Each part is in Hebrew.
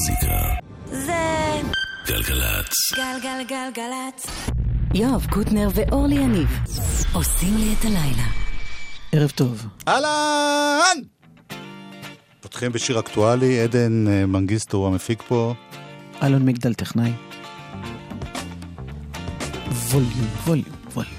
מוזיקה. זה גלגלצ. גלגלגלגלצ. יואב קוטנר ואורלי יניב עושים לי את הלילה. ערב טוב. אהלן! פותחים בשיר אקטואלי, עדן מנגיסטו הוא המפיק פה. אלון מגדל טכנאי. ווליום, ווליום, ווליום.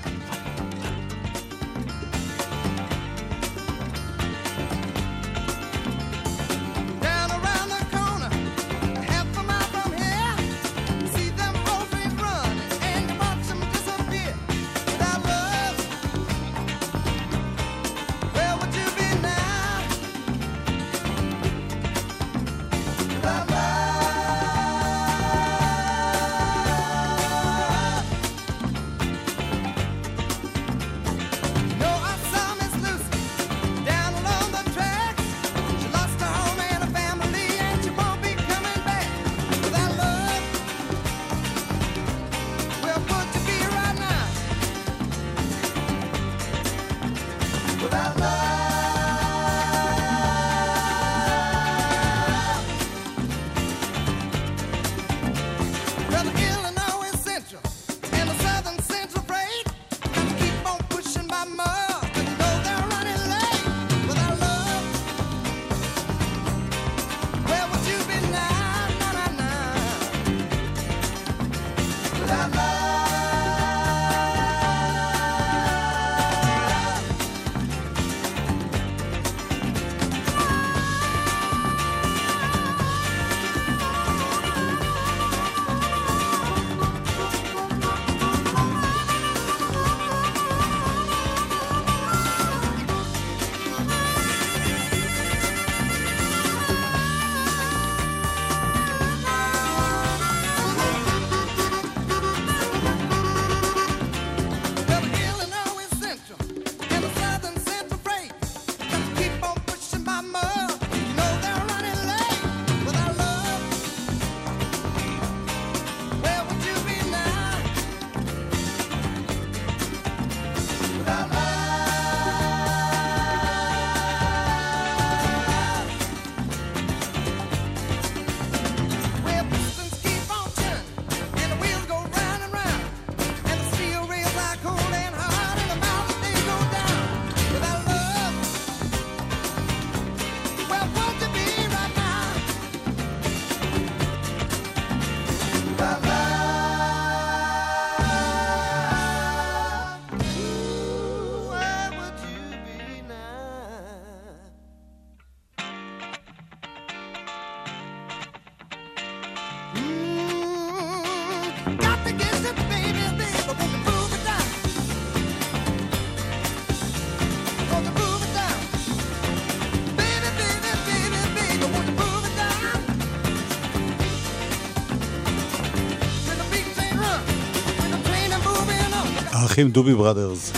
אחים דובי בראדרס.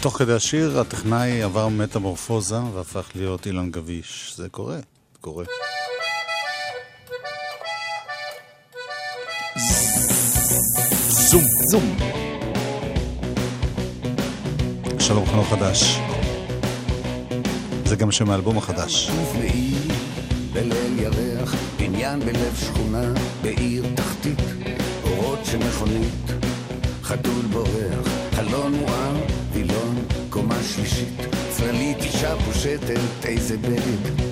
תוך כדי השיר, הטכנאי עבר מטמורפוזה והפך להיות אילן גביש. זה קורה, קורה. זום, זום. שלום חנוך חדש. זה גם שם האלבום החדש. נפלאי, בליל ירח, בניין בלב שכונה, בעיר תחתית, אורות שמכונית, חתול בורח, חלון מואר, וילון, קומה שלישית, צללית, אישה פושטת, איזה בלד,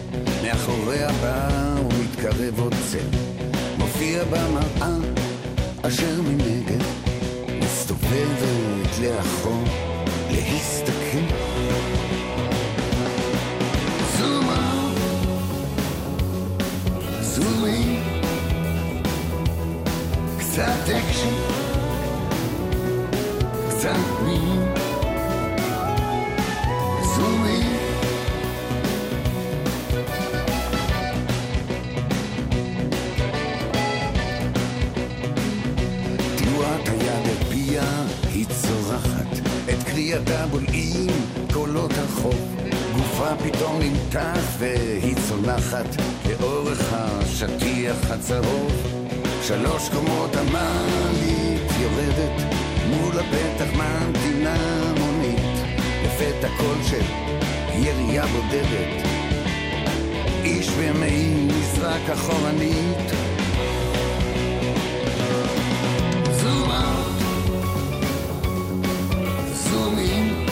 מאחוריה בא ומתקרב עוד צל, מופיע במראה, אשר מנגד, מסתובבת לאחור, להסתכל. קצת אקשן, קצת מין, זומים. תנועת היד הפיה היא צורחת, את קריאתה בולעים קולות הרחוב. גופה פתאום נמתח והיא צונחת לאורך השטיח הצהוב. שלוש קומות המעלית יורדת מול הפתח מנתי את הקול של ירייה בודדת, איש ומעי נזרק אחורנית. זום אאוט, זום אין,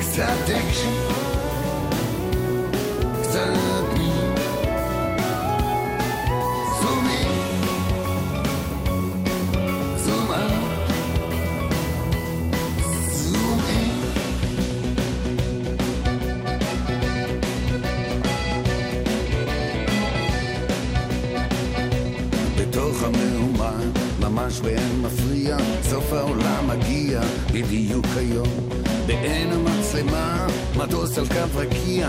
קצת אקשן, קצת מין. זום אין, זום אאוט, זום אין. בתוך המהומה, ממש ואין מפריע, סוף העולם מגיע בדיוק היום. בעין המצלמה, מטוס על קו רקיע,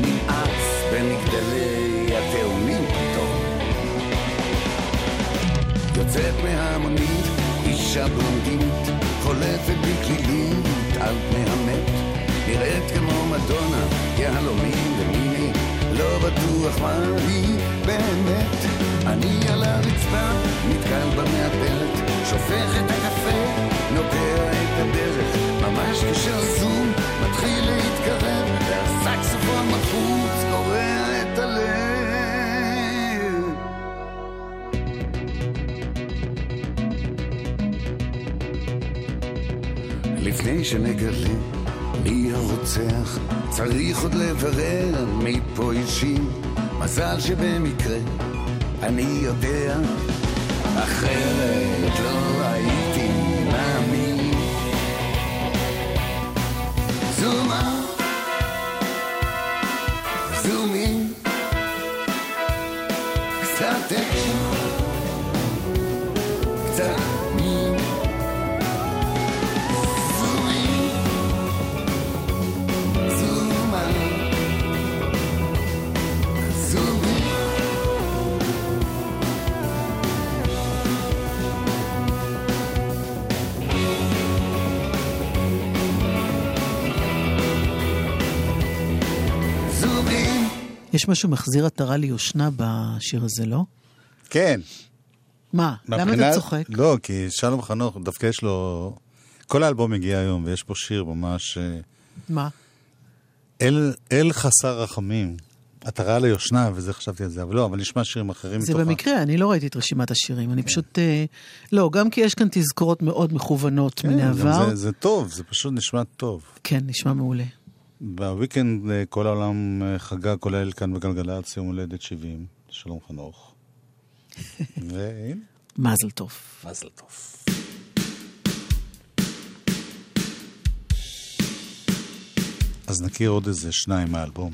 נמעץ במגדלי התאומים פתאום. יוצאת מהמונית, אישה בלונדינית, חולפת בקלילית על פני המת, נראית כמו מדונה, יהלומים ומיני, לא בטוח מה היא באמת. אני על הרצפה, נתקל במעברת, שופך את הקפה, נוטע את הדרך, ממש כשהזום מתחיל להתקרב, והסקסופון מחוץ קורע את הלב. לפני שנגלה מי הרוצח, צריך עוד לברר מי פה אישים. מזל שבמקרה אני יודע, אחרת לא הייתי מאמין. זום אאוט, זום אין, קצת אקשן, קצת מין. זום אין, זום אאוט, זום אין. יש משהו מחזיר עטרה ליושנה בשיר הזה, לא? כן. מה? למה אתה צוחק? לא, כי שלום חנוך, דווקא יש לו... כל האלבום מגיע היום, ויש פה שיר ממש... מה? אל חסר רחמים, עטרה ליושנה, וזה חשבתי על זה, אבל לא, אבל נשמע שירים אחרים מתוכה. זה במקרה, אני לא ראיתי את רשימת השירים, אני פשוט... לא, גם כי יש כאן תזכורות מאוד מכוונות מן העבר. זה טוב, זה פשוט נשמע טוב. כן, נשמע מעולה. בוויקנד כל העולם חגה, כולל כאן בגלגלת סיום הולדת 70, שלום חנוך. מזל טוב. מזל טוב. אז נכיר עוד איזה שניים מהאלבום.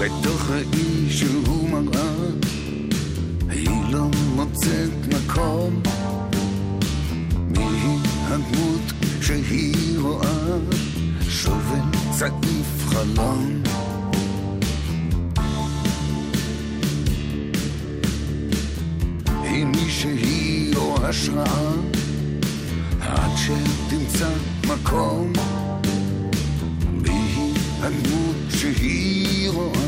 בתוך האיש שהוא מראה, היא לא מוצאת מקום. מי הדמות שהיא רואה? שובל צעיף חלום. היא מישהי או השראה, עד שתמצא מקום. מי הדמות שהיא רואה?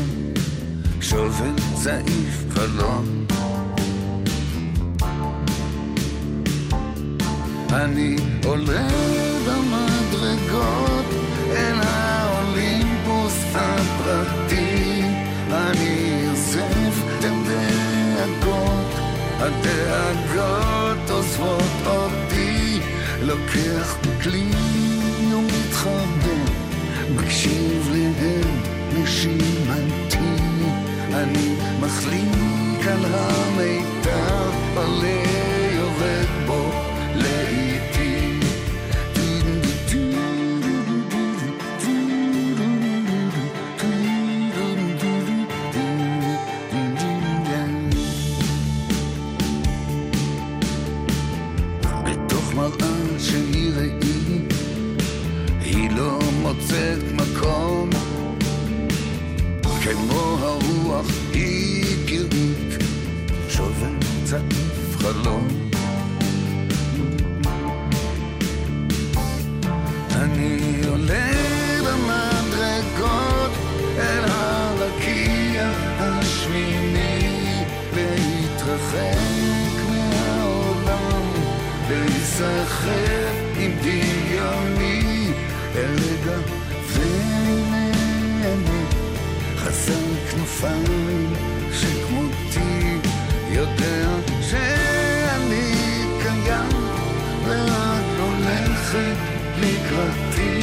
שובל צעיף חלום. אני עולה במדרגות אל האולימפוס הפרטי, אני אוסף את הדאגות, הדאגות עוזבות אותי. לוקח כלי ומתחבא, מקשיב להם נשימתי. אני מחליק על המיתר, עולה יורד בו לעיתי. בתוך מראה שהיא ראי, היא לא מוצאת מקום. כמו הרוח היא פירית, שובל צעיף חלום. אני עולה במדרגות אל הרקיע השמיני, אחר עם דמיוני אל רגע ונהנה חסר כנופיים שכמותי יודע שאני קיים ואת הולכת לקראתי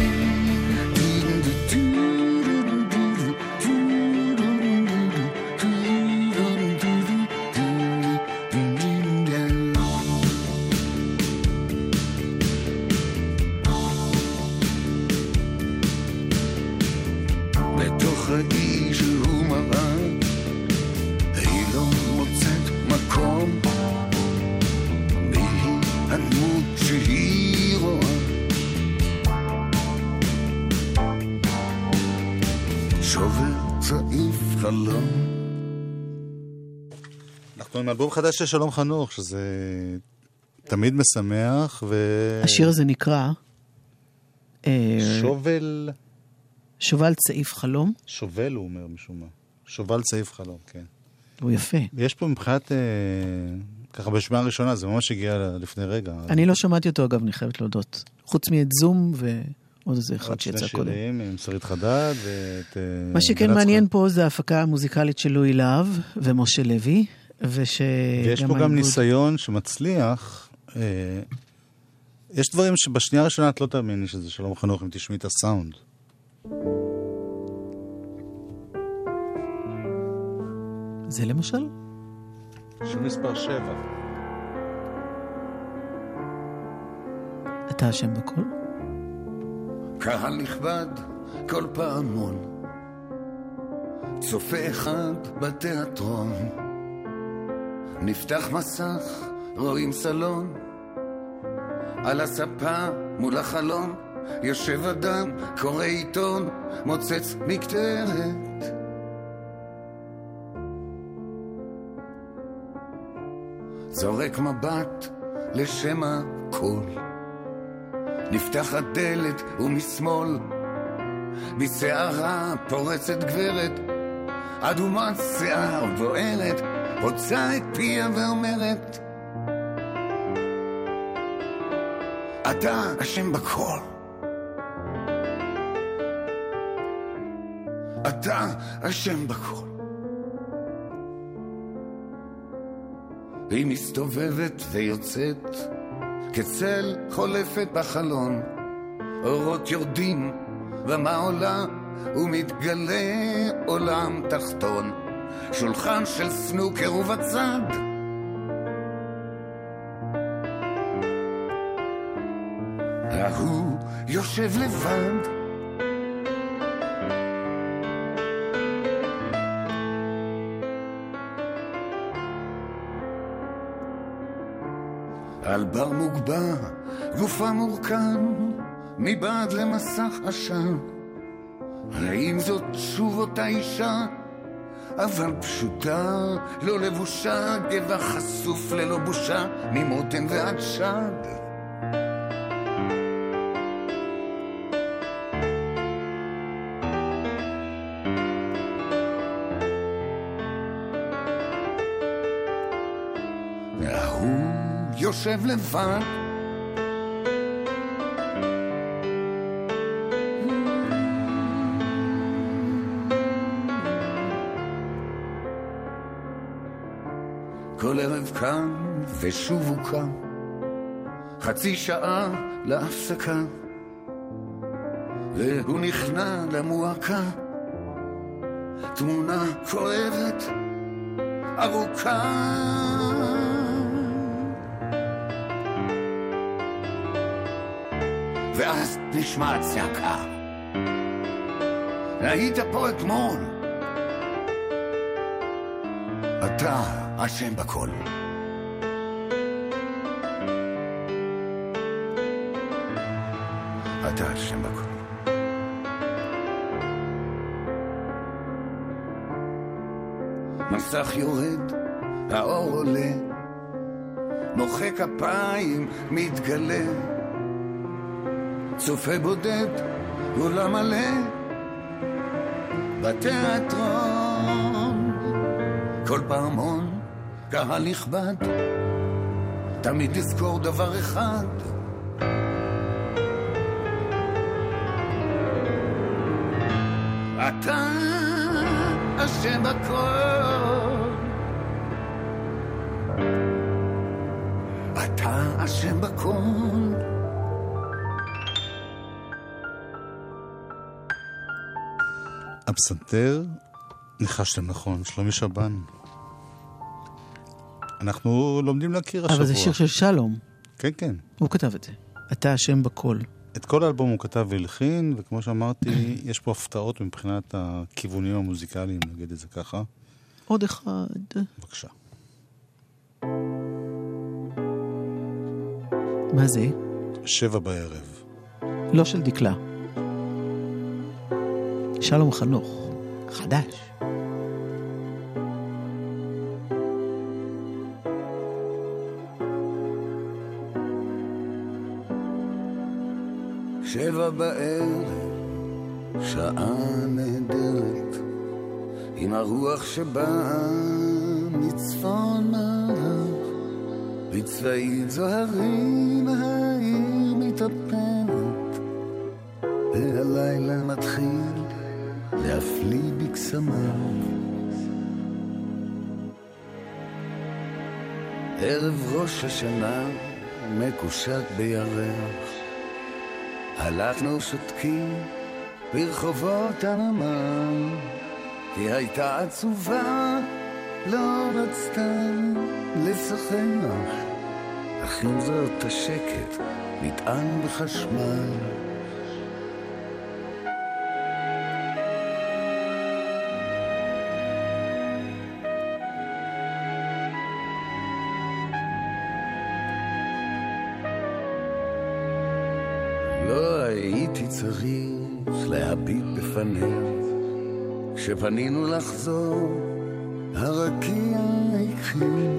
אנחנו עם אלבום חדש של שלום חנוך, שזה תמיד משמח. השיר הזה נקרא שובל צעיף חלום. שובל הוא אומר משום מה. שובל צעיף חלום, כן. הוא יפה. יש פה מבחינת, ככה בשמיעה הראשונה, זה ממש הגיע לפני רגע. אני לא שמעתי אותו אגב, אני חייבת להודות. חוץ מי את זום ו... עוד איזה אחד שיצא קודם. עם שרית חדד ואת... מה שכן מעניין פה זה ההפקה המוזיקלית של לואי להב ומשה לוי, ויש פה גם ניסיון שמצליח. יש דברים שבשנייה הראשונה את לא תאמיני שזה שלום חנוך אם תשמעי את הסאונד. זה למשל? שום מספר 7. אתה אשם בכל? קהל נכבד כל פעמון צופה אחד בתיאטרון נפתח מסך רואים סלון על הספה מול החלון יושב אדם קורא עיתון מוצץ מקטרת זורק מבט לשם הכל נפתחת דלת ומשמאל בשערה פורצת גברת אדומת שיער בוערת רוצה את פיה ואומרת אתה אשם בכל אתה אשם בכל היא מסתובבת ויוצאת כצל חולפת בחלון אורות יורדים ומה עולה ומתגלה עולם תחתון שולחן של סנוקר ובצד ההוא יושב לבד על בר מוגבע, גופה מורכן, מבעד למסך עשן. האם זאת שוב אותה אישה? אבל פשוטה, לא לבושה, גבע חשוף ללא בושה, ממותן ועד שד. יושב לבד כל ערב קם ושוב הוא קם חצי שעה להפסקה והוא נכנע למועקה תמונה כואבת ארוכה ואז נשמע צעקה היית פה אתמול אתה אשם בכל אתה אשם בכל מסך יורד האור עולה מוחא כפיים מתגלה צופה בודד, עולם מלא בתיאטרון כל פעמון, קהל נכבד תמיד תזכור דבר אחד אתה אשם בכל, אתה אשם בכל. הפסנתר, ניחשתם נכון, שלומי שבן. אנחנו לומדים להכיר השבוע. אבל זה שיר של שלום. כן, כן. הוא כתב את זה. אתה אשם בכל. את כל האלבום הוא כתב והלחין, וכמו שאמרתי, יש פה הפתעות מבחינת הכיוונים המוזיקליים, נגיד את זה ככה. עוד אחד. בבקשה. מה זה? 19:00. לא של דקלה. שלום חנוך. חדש. שבע בערב, שעה נהדרת, עם הרוח שבאה מצפון מערב, בצבעים זוהרים העיר מתאפרת, והלילה מתחיל להפליא בקסמיו. ערב ראש השנה מקושט בירח, הלכנו שותקים ברחובות הנמל, היא הייתה עצובה, לא רצתה לשוחח, אך עם זאת השקט נטען בחשמל. צריך להביט בפניה, כשפנינו לחזור הרקיע הכחיל,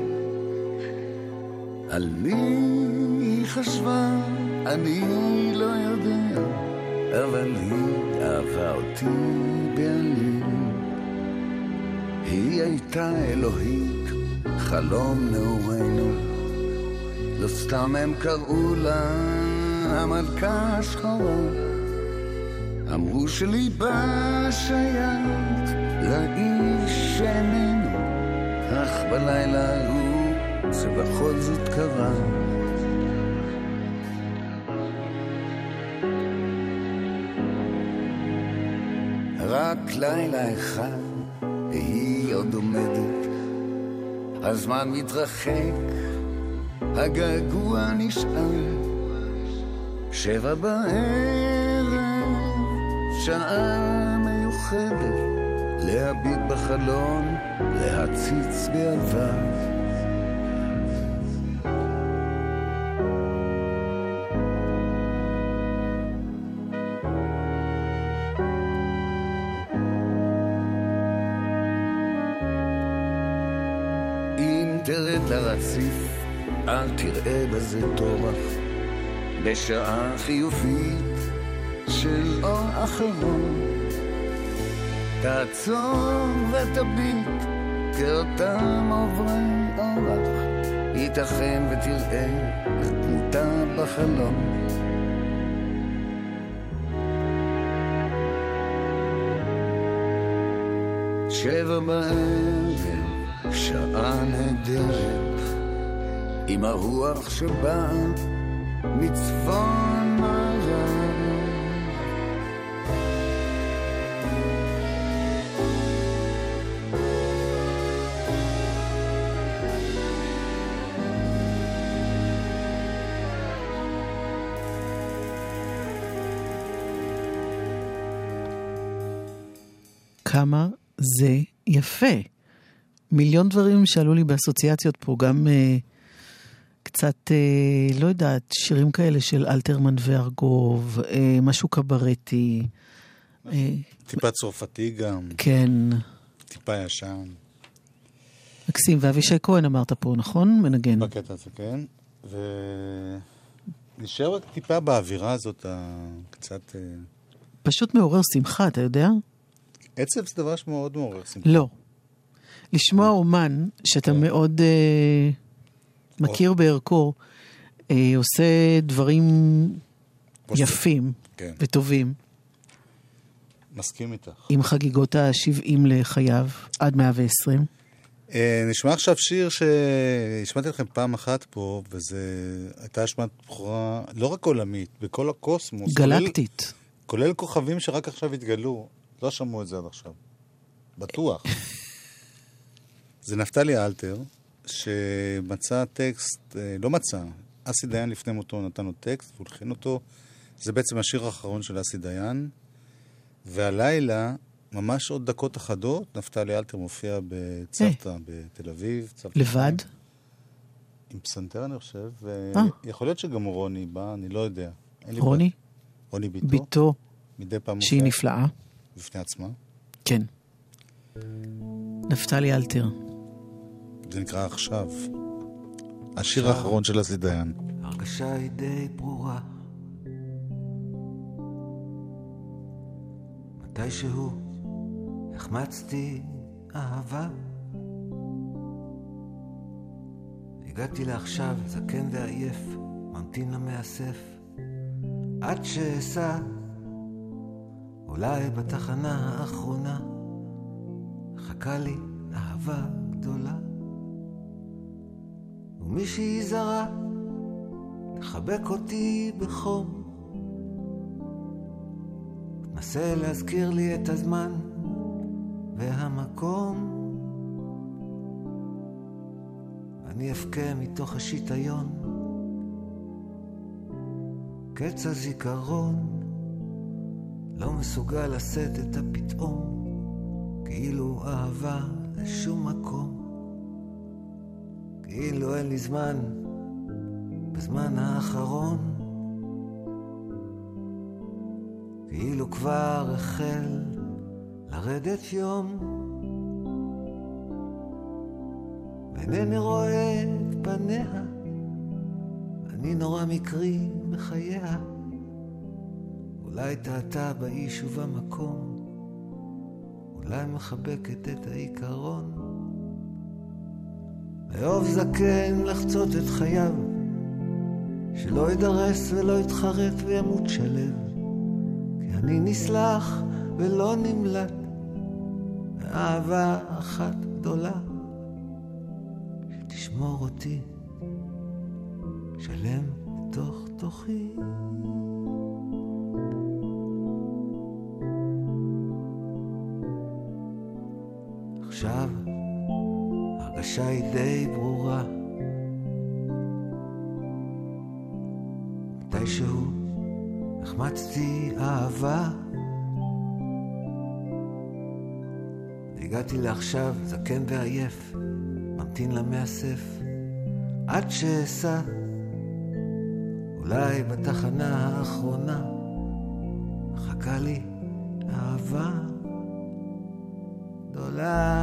על מי היא חשבה אני לא יודע, אבל היא אהבה אותי בעליל. היא הייתה אלוהית, חלום נעורנו, לא סתם הם קראו לה המלכה השחורה, אמרו שליבה שייך לאיש שאיננו, אך בלילה ההוא זה בכל זאת קרה. רק לילה אחד היא עוד עומדת, הזמן מתרחק, הגעגוע נשאר. 19:00, שעה מיוחדת להביט בחלון, להציץ בעבר. אם תרד לרציף אל תראה בזה תורח, בשעה חיובית של אור אחרון תעצור ותביט, כאותם עוברי אורח ייתכן ותראה את דמותה בחלום. שבע בערב, שעה נהדרת, עם הרוח שבא מצפון מערב, כמה זה יפה. מיליון דברים שעלו לי באסוציאציות פה, גם קצת, לא יודעת, שירים כאלה של אלתרמן וארגוב, משהו קברטי. טיפה צרפתי גם. כן. טיפה ישן. מקסים, ואבישי כהן אמרת פה, נכון? מנגן. בקטע זה, כן. ונשאר רק טיפה באווירה הזאת, קצת... פשוט מעורר שמחה, אתה יודע? עצב זה דבר שמאוד מעורר שמחה. לא. לשמוע אומן שאתה מאוד... מכיר בערכו, עושה דברים יפים וטובים. מסכים איתך. עם חגיגות ה-70 לחייו, עד 120. נשמע עכשיו שיר שהשמעתי לכם פעם אחת פה, וזו הייתה השמעת בחורה לא רק עולמית, בכל הקוסמוס. גלקטית. כולל כוכבים שרק עכשיו התגלו. לא שמעו את זה עד עכשיו. בטוח. זה נפתלי אלתר, שמצא טקסט, לא מצא, אסי דיין לפני מותו נתן לו טקסט, והולכן אותו. זה בעצם השיר האחרון של אסי דיין, והלילה, ממש עוד דקות אחדות, נפתלי אלתר מופיע בצוותא, בתל אביב. לבד? עם פסנתר, אני חושב. יכול להיות שגם רוני בא, אני לא יודע. רוני? רוני ביתו. ביתו. מדי פעם. שהיא נפלאה. בפני עצמה? כן. נפתלי אלתר. זה נקרא עכשיו. השיר האחרון של אסי דיין. הרגשה היא די ברורה. מתי שהוא החמצתי אהבה, הגעתי לעכשיו זקן ועייף, ממתין למאסף עד שאסע, אולי בתחנה האחרונה חכה לי אהבה גדולה, ומישהי זרה תחבק אותי בחום, נסה להזכיר לי את הזמן והמקום, אני אפקה מתוך השיטיון קץ הזיכרון, לא מסוגל לשאת את הפתאום, כאילו אהבה לשום מקום, כאילו אין לי זמן בזמן האחרון, ואילו כבר החל לרדת יום, ואינני רואה את פניה, אני נורא מקרי בחייה, אולי טעתה באיש ובמקום, אולי מחבקת את העיקרון, לאהוב זקן לחצות את חייו, שלא ידרס ולא יתחרט וימות שלב, אני נסלח ולא נמלט, אהבה אחת גדולה שתשמור אותי שלם בתוך תוכי. עכשיו הרגשה היא די ברורה, מתי שהוא החמצתי אהבה, הגעתי לעכשיו זקן ועייף, ממתין למאסף עד שאסע, אולי בתחנה האחרונה חכה לי אהבה גדולה.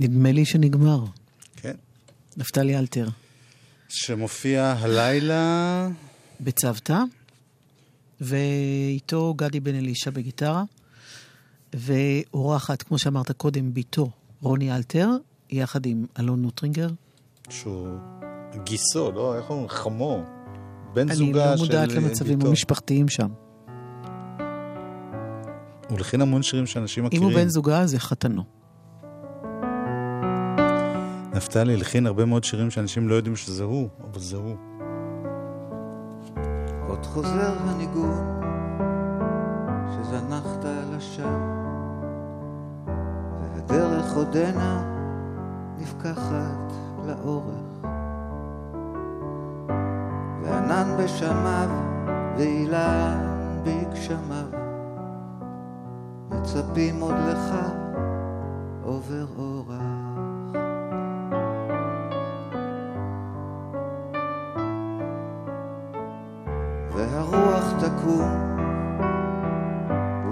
נדמה לי שנגמר. כן. נפתלי אלתר. שמופיע הלילה... בצוותא, ואיתו גדי בן אלישה בגיטרה, ואורחת, כמו שאמרת קודם, ביתו רוני אלתר, יחד עם אלון נוטרינגר. שהוא גיסו, לא? איך הוא חמו? בן זוגה של ביתו. אני לא מודעת למצבים המשפחתיים שם. הוא לכן המון שירים שאנשים מכירים. אם הוא בן זוגה, זה חתנו. נפתלי הלחין הרבה מאוד שירים שאנשים לא יודעים שזה הוא, אבל זה הוא. עוד חוזר הניגון שזנחת אל השם, והדרך עודנה נפקחת לאורך, ואני ענן בשמיו ואילן בגשמיו מצפים עוד לך עובר אורח. והרוח תקום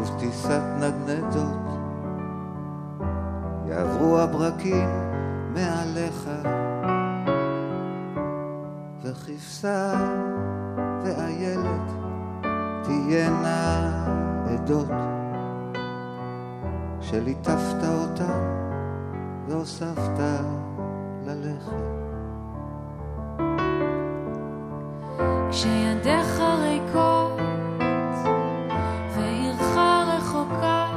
ובטיסת נדנדות יעברו הברקים מעליך וכבשה ואיילת תהיינה עדות שליטפת אותה והוספת ללכת. כשידך ריקות ועירך רחוקה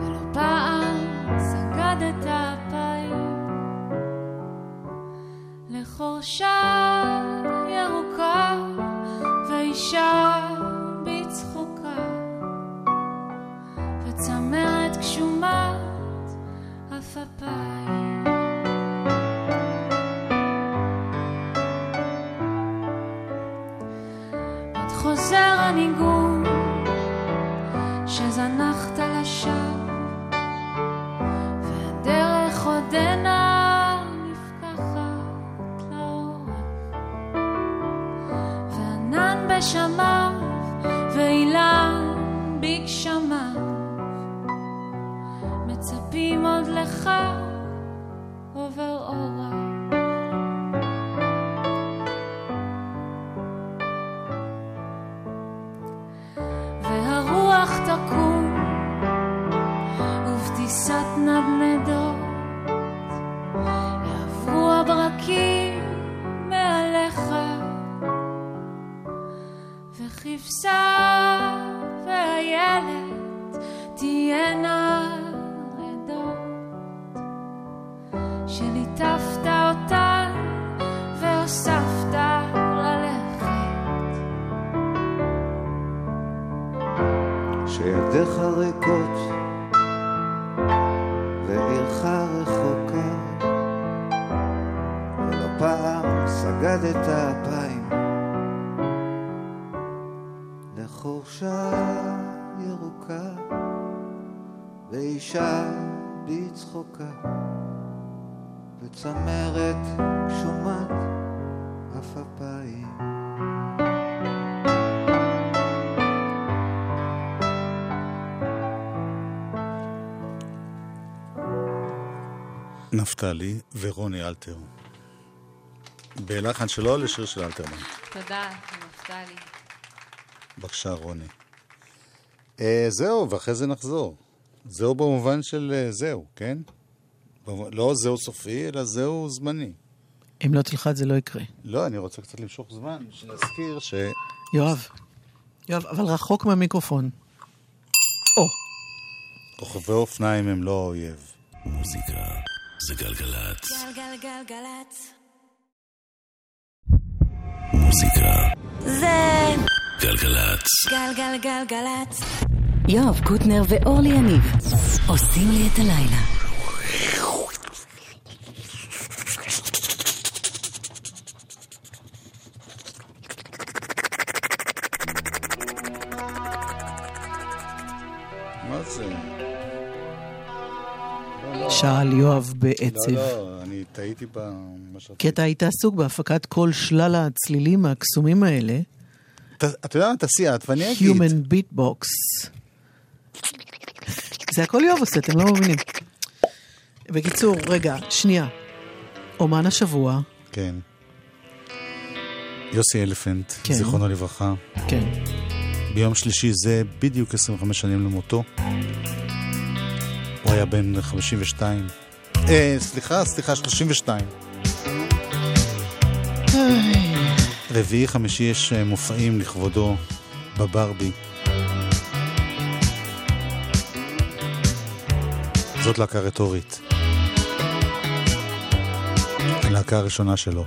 ולא פעם סגדת הפעם לחורשה ירוקה ואישה בצחוקה וצמרת גשומת אף הפעם. חוזר הניגון שזנחת לשם והדרך עודנה נפקחת לאורך וענן בשמיו ואילן בגשמיו מצפים עוד לך עובר אורח. טיסת נדנדות יעברו הברקים מעליך וכבשה ואיילת תהיינה עדות שליטפת אותן והוספת ללכת. שידיך ריקות ועירך רחוקה ולא פעם סגדת הפעם לחורשה ירוקה ואישה בצחוקה וצמרת שומת אף הפעם. נפתלי ורוני אלתר, בלחן שלו לשיר של אלתרמן. תודה, נפתלי. בבקשה, רוני. זהו, ואחרי זה נחזור. זהו במובן של זהו, כן? לא זהו סופי, אלא זהו זמני. אם לא תלחץ זה לא יקרה. לא, אני רוצה קצת למשוך זמן, שנזכיר ש... יואב, אבל רחוק מהמיקרופון. או. רוכבי אופניים הם לא אויב. מוזיקה. זה גלגלת. גלגלגלגלת. מוזיקה. זה גלגלת. גלגלגלגלת. יואב קוטנר ואורלי יניב עושים לי את הלילה. מה זה? שאל יואב בעצב. לא, אני טעיתי במה שרציתי. כי אתה היית עסוק בהפקת כל שלל הצלילים הקסומים האלה. אתה יודע מה תעשייה? ואני אגיד. Human Beatbox. זה הכל יואב עושה, אתם לא מבינים. בקיצור, רגע, שנייה. אומן השבוע. כן. יוסי אלפנט, זיכרונו לברכה. כן. ביום שלישי זה בדיוק 25 שנים למותו. הוא היה בן 52. סליחה, 32. רביעי חמישי יש מופעים לכבודו בברבי. זאת להקה רטורית. הלהקה הראשונה שלו.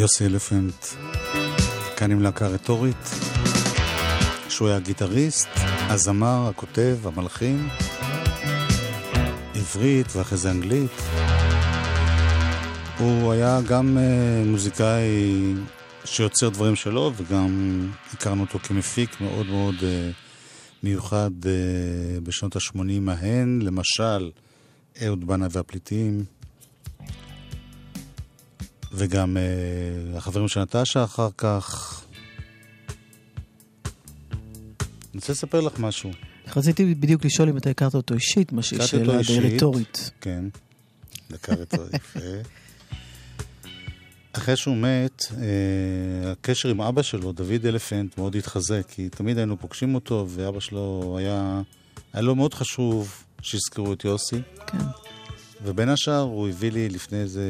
יוסי אלפנט, כאן עם להקה רטורית, שהוא היה הגיטריסט, הזמר, הכותב, המלחין, עברית ואחרי זה אנגלית. הוא היה גם מוזיקאי שיוצר דברים שלו, וגם הכרנו אותו כמפיק מאוד מאוד מיוחד בשנות ה-80 מהן, למשל אהוד בנה והפליטים, וגם החברים של נטשה אחר כך. אני רוצה לספר לך משהו. רציתי בדיוק לשאול אם אתה הכרת אותו אישית, מה שהיא שאלה רטורית. כן, דקה רטורית, יפה. אחרי שהוא מת, הקשר עם אבא שלו, דוד אלפנט, מאוד התחזק, כי תמיד היינו פוגשים אותו, ואבא שלו היה לו מאוד חשוב שיזכרו את יוסי. כן. ובין השאר הוא הביא לי לפני איזה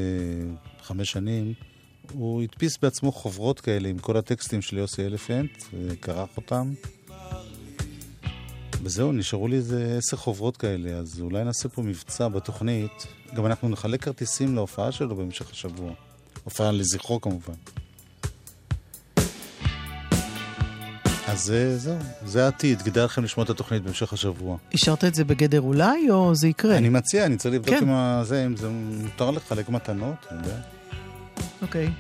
5 שנים, הוא הדפיס בעצמו חוברות כאלה עם כל הטקסטים של יוסי אלפנט, וקרח אותם. וזהו, נשארו לי איזה 10 חוברות כאלה, אז אולי נעשה פה מבצע בתוכנית. גם אנחנו נחלק כרטיסים להופעה שלו במשך השבוע. הופעה לזכרו כמובן. אז זהו, זה העתיד, כדאי לכם לשמוע את התוכנית במשך השבוע. השארת את זה בגדר אולי, או זה יקרה? אני מציע, אני צריך לבדוק אם זה מותר לחלק מתנות, אני יודע. אוקיי.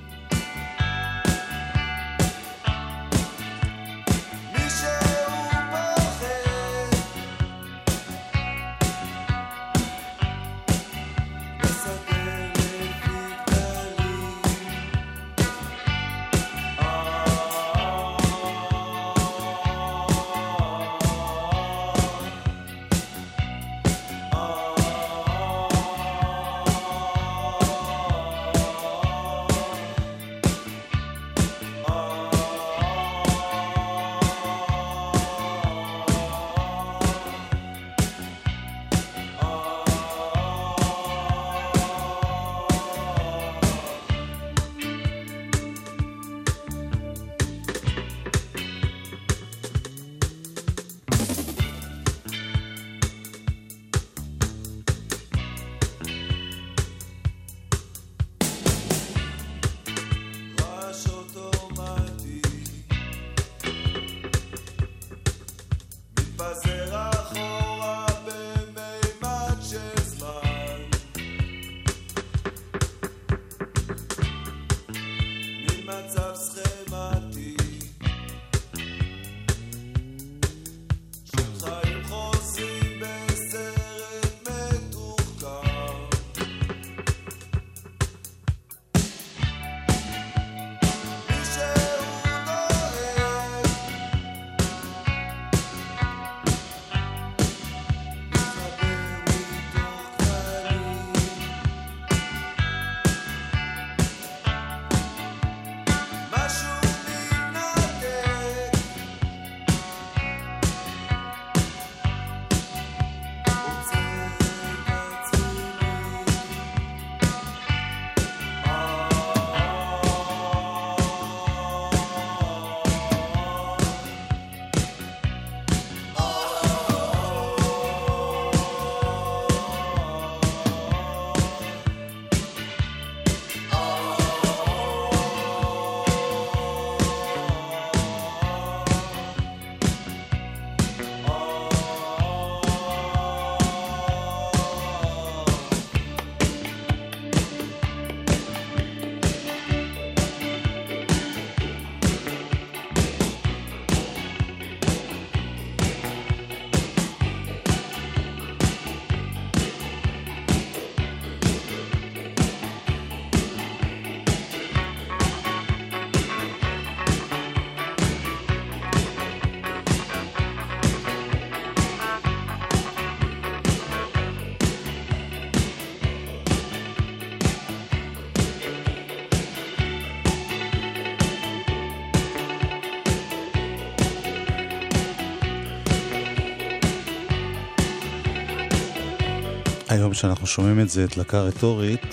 היום שאנחנו שומעים את זה, את להקה רטורית,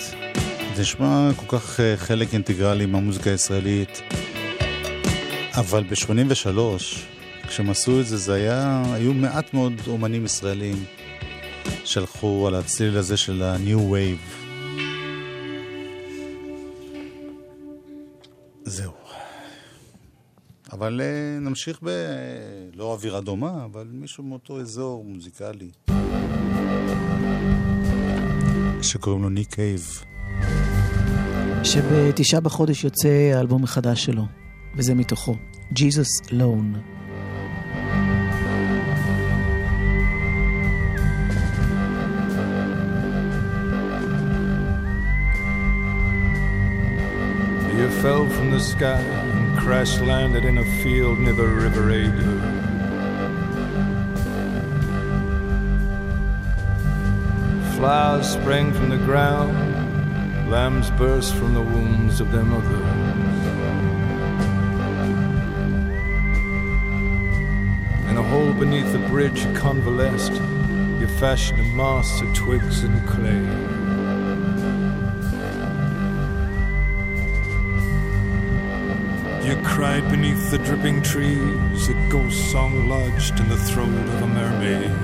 זה נשמע כל כך חלק אינטגרלי מהמוזיקה הישראלית. אבל ב-83, כשהם עשו את זה, היו מעט מאוד אומנים ישראלים שהלכו על הצליל הזה של ה-New Wave. זהו. אבל נמשיך לא אווירה דומה, אבל מישהו מאותו אזור מוזיקלי. שקוראים לו ניק קייב. שב-9 בחודש יוצא האלבום החדש שלו, וזה מתוכו. Jesus Alone. You fell from the sky and crash landed in a field near the River Ada. Flowers sprang from the ground, lambs burst from the wombs of their mothers. In a hole beneath the bridge you convalesced, you fashioned a mass of twigs and clay. You cried beneath the dripping trees, a ghost song lodged in the throat of a mermaid.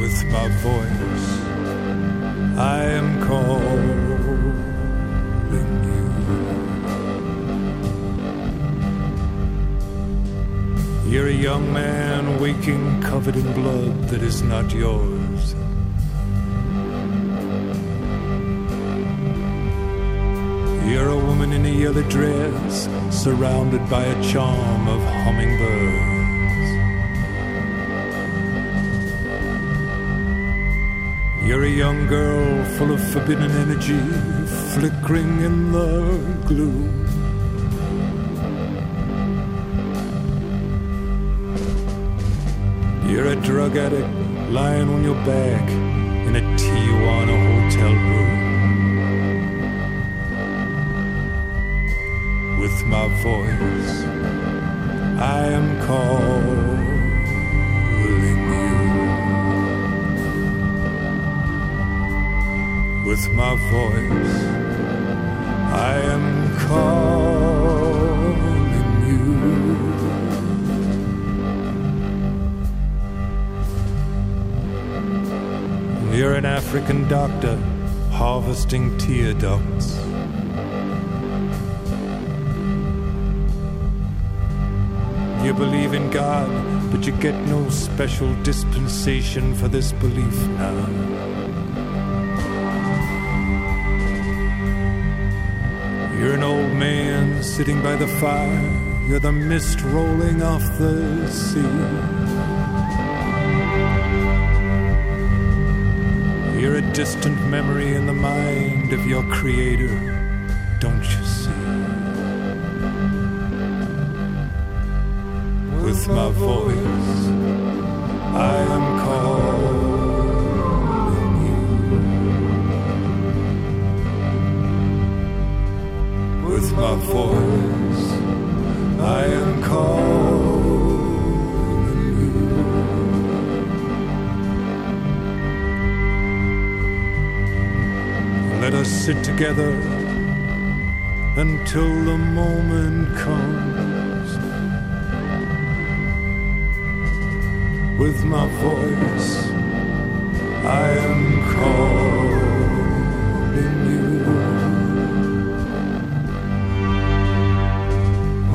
With my voice, I am calling you. You're a young man waking covered in blood that is not yours. You're a woman in a yellow dress, surrounded by a charm of hummingbirds. You're a young girl full of forbidden energy, flickering in the gloom. You're a drug addict lying on your back in a Tijuana hotel room. With my voice, I am calling you. With my voice, I am calling you. You're an African doctor harvesting tear ducts. You believe in God, but you get no special dispensation for this belief now. You're an old man sitting by the fire. You're the mist rolling off the sea. You're a distant memory in the mind of your creator, don't you see? With my voice, I am calling you. With my voice, I am calling you. Let us sit together until the moment comes. With my voice, I am calling you.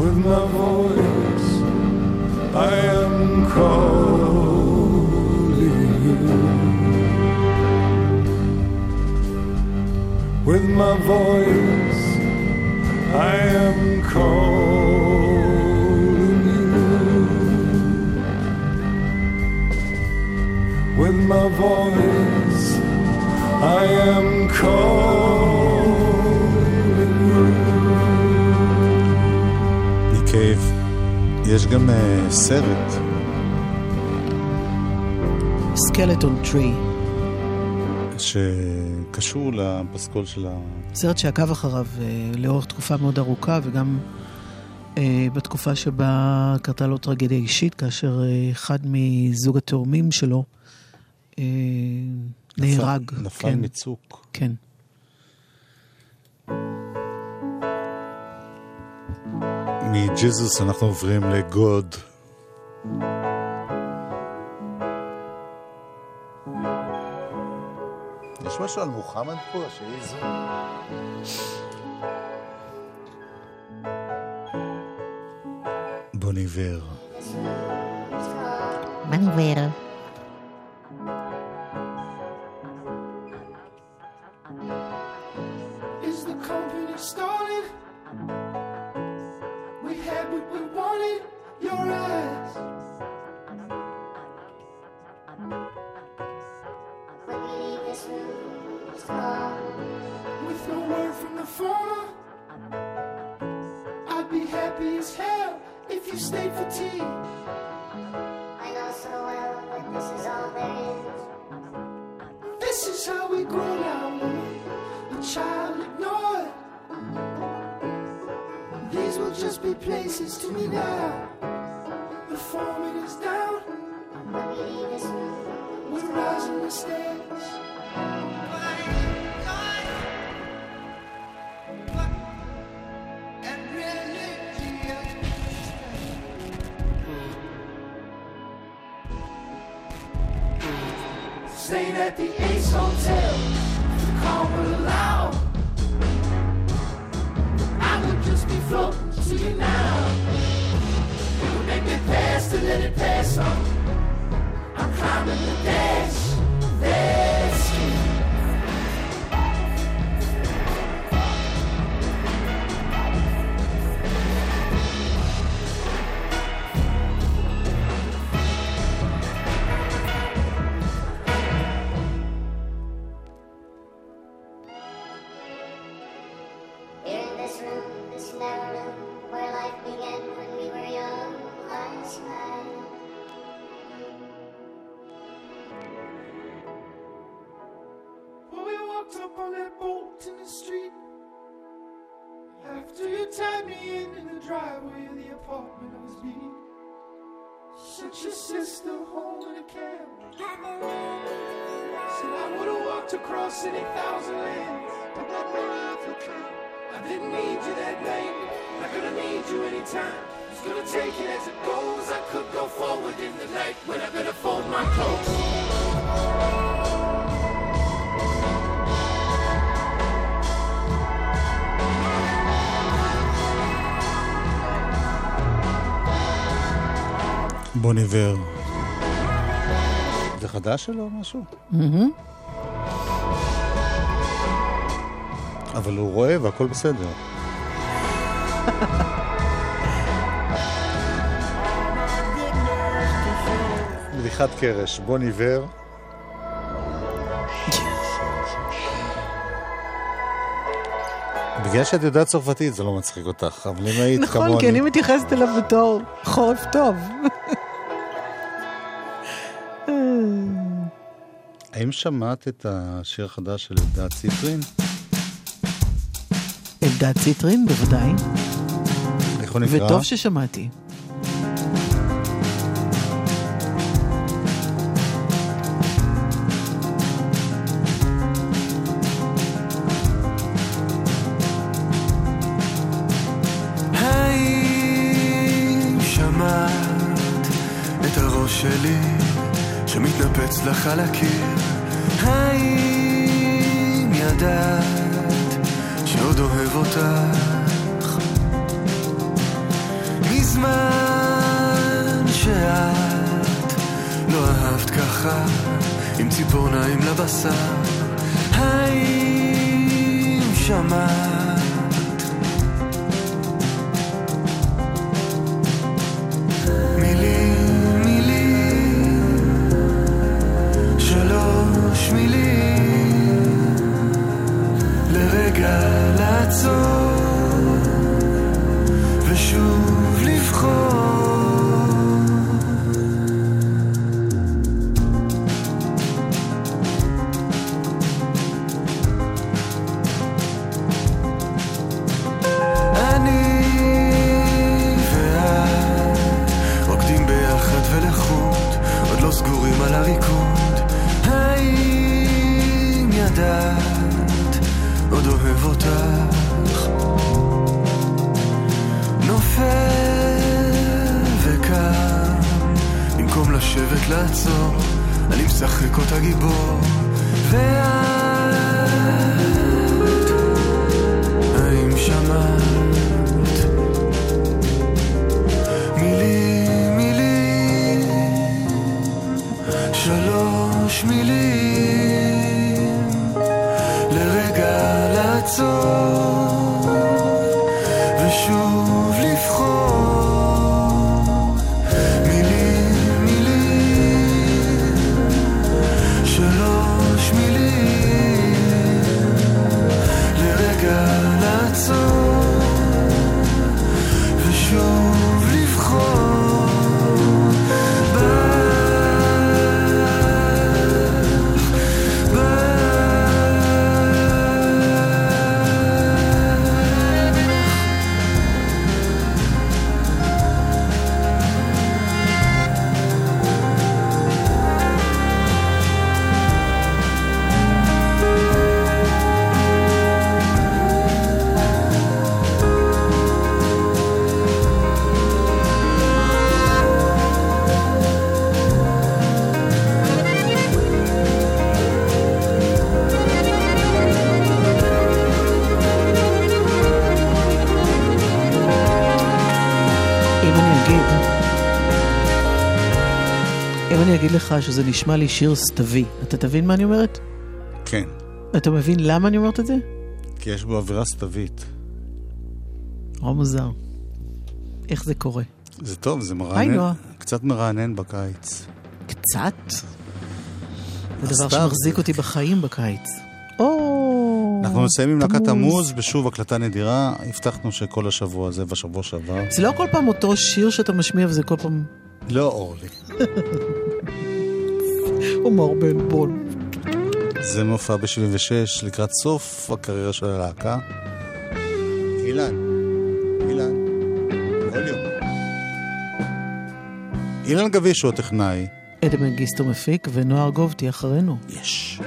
With my voice, I am calling you. With my voice, I am calling you. With my voice, I am calling you. ניק קייב, יש גם סרט. Skeleton Tree. שקשור לפסקול של ה... סרט שעקב אחריו לאורך תקופה מאוד ארוכה, וגם בתקופה שבה קרתה לו טרגדיה אישית, כאשר אחד מזוג התאומים שלו נהרג. נפל מצוק. כן. מג'זוס אנחנו עוברים לגוד. יש משהו על מוחמד פה, שיהיה זו. בוא ניבר. מה ניבר? Stayed at the Ace Hotel, the call will allow. I would just be floating to you now. You would make me pass to let it pass on. I'm climbing the dash, בוא ניבר. זה חדש שלו או משהו? אבל הוא רואה והכל בסדר. בדיחת קרש, בוא ניבר. בגלל שאת יודעת צרפתית זה לא מצחיק אותך, אבל אם היית כמוני... נכון, כי אני מתייחסת אליו בתור חורף טוב. האם שמעת את השיר החדש של אלדד ציטרין? אלדד ציטרין, בוודאי. איך הוא נקרא? וטוב ששמעתי. לך על הקיר, האם ידעת שעוד אוהב אותך מזמן שאת לא אהבת ככה עם ציפורניים לבשר, האם שמעת מילים מילים לרגע לעצור ושוב לבחור אני ואת רוקדים ביחד ולחוד עוד לא סגורים על הריקוד עוד אוהב אותך נופל וקם במקום לשבת לעצור אני משחק אותה גיבור ואז לך שזה נשמע לי שיר סתווי. אתה תבין מה אני אומרת? כן. אתה מבין למה אני אומרת את זה? כי יש בו אווירה סתווית. או מוזר. איך זה קורה? זה טוב, זה מרענן. קצת מרענן בקיץ. קצת? זה דבר שמחזיק אותי בחיים בקיץ. אנחנו נסיים עם להקת המוז בשוב הקלטה נדירה. הבטחנו שכל השבוע הזה והשבוע שעבר. זה לא כל פעם אותו שיר שאתה משמיע וזה כל פעם... לא אורלי. אומר בן בול. זה מופע ב-76 לקראת סוף הקריירה של הלהקה. אילן. ווליום. אילן גביש הוא הטכנאי. עדן מנגיסטו מפיק ונוער גובתי אחרינו. יש.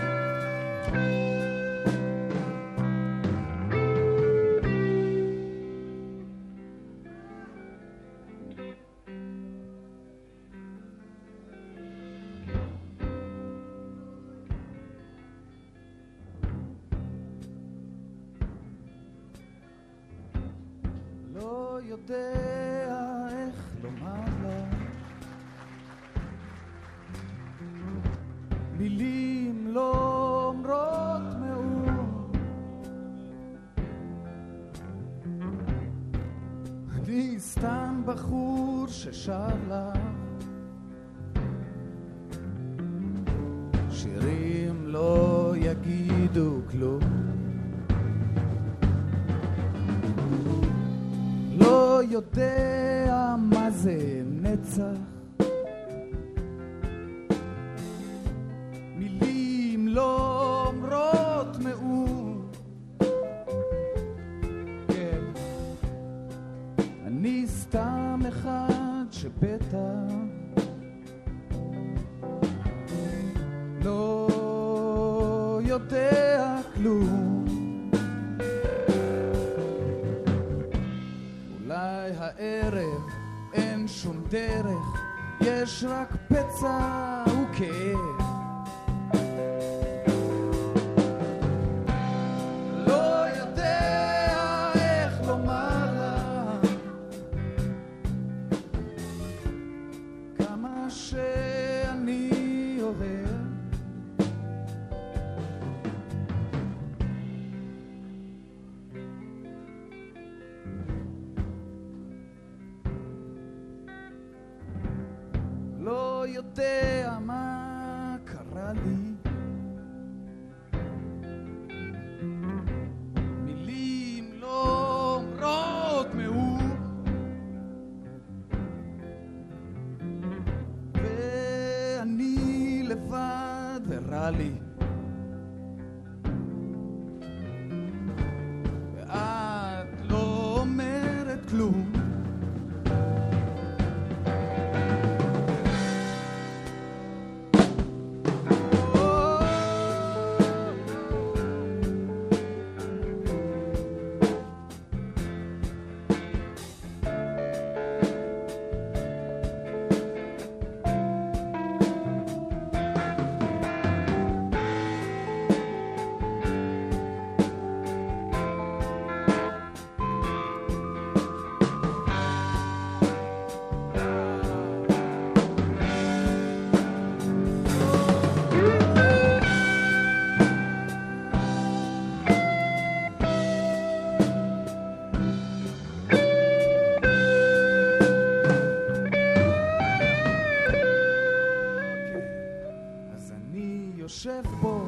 יושב בו,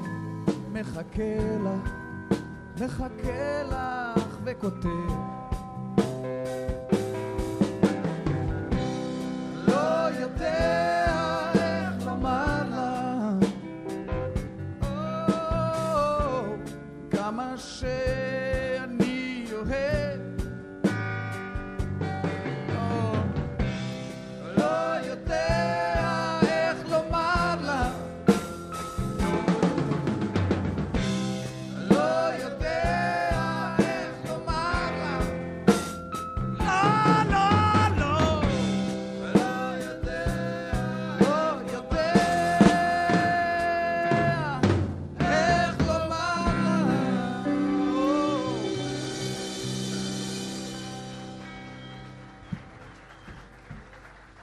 מחכה לך, וכותב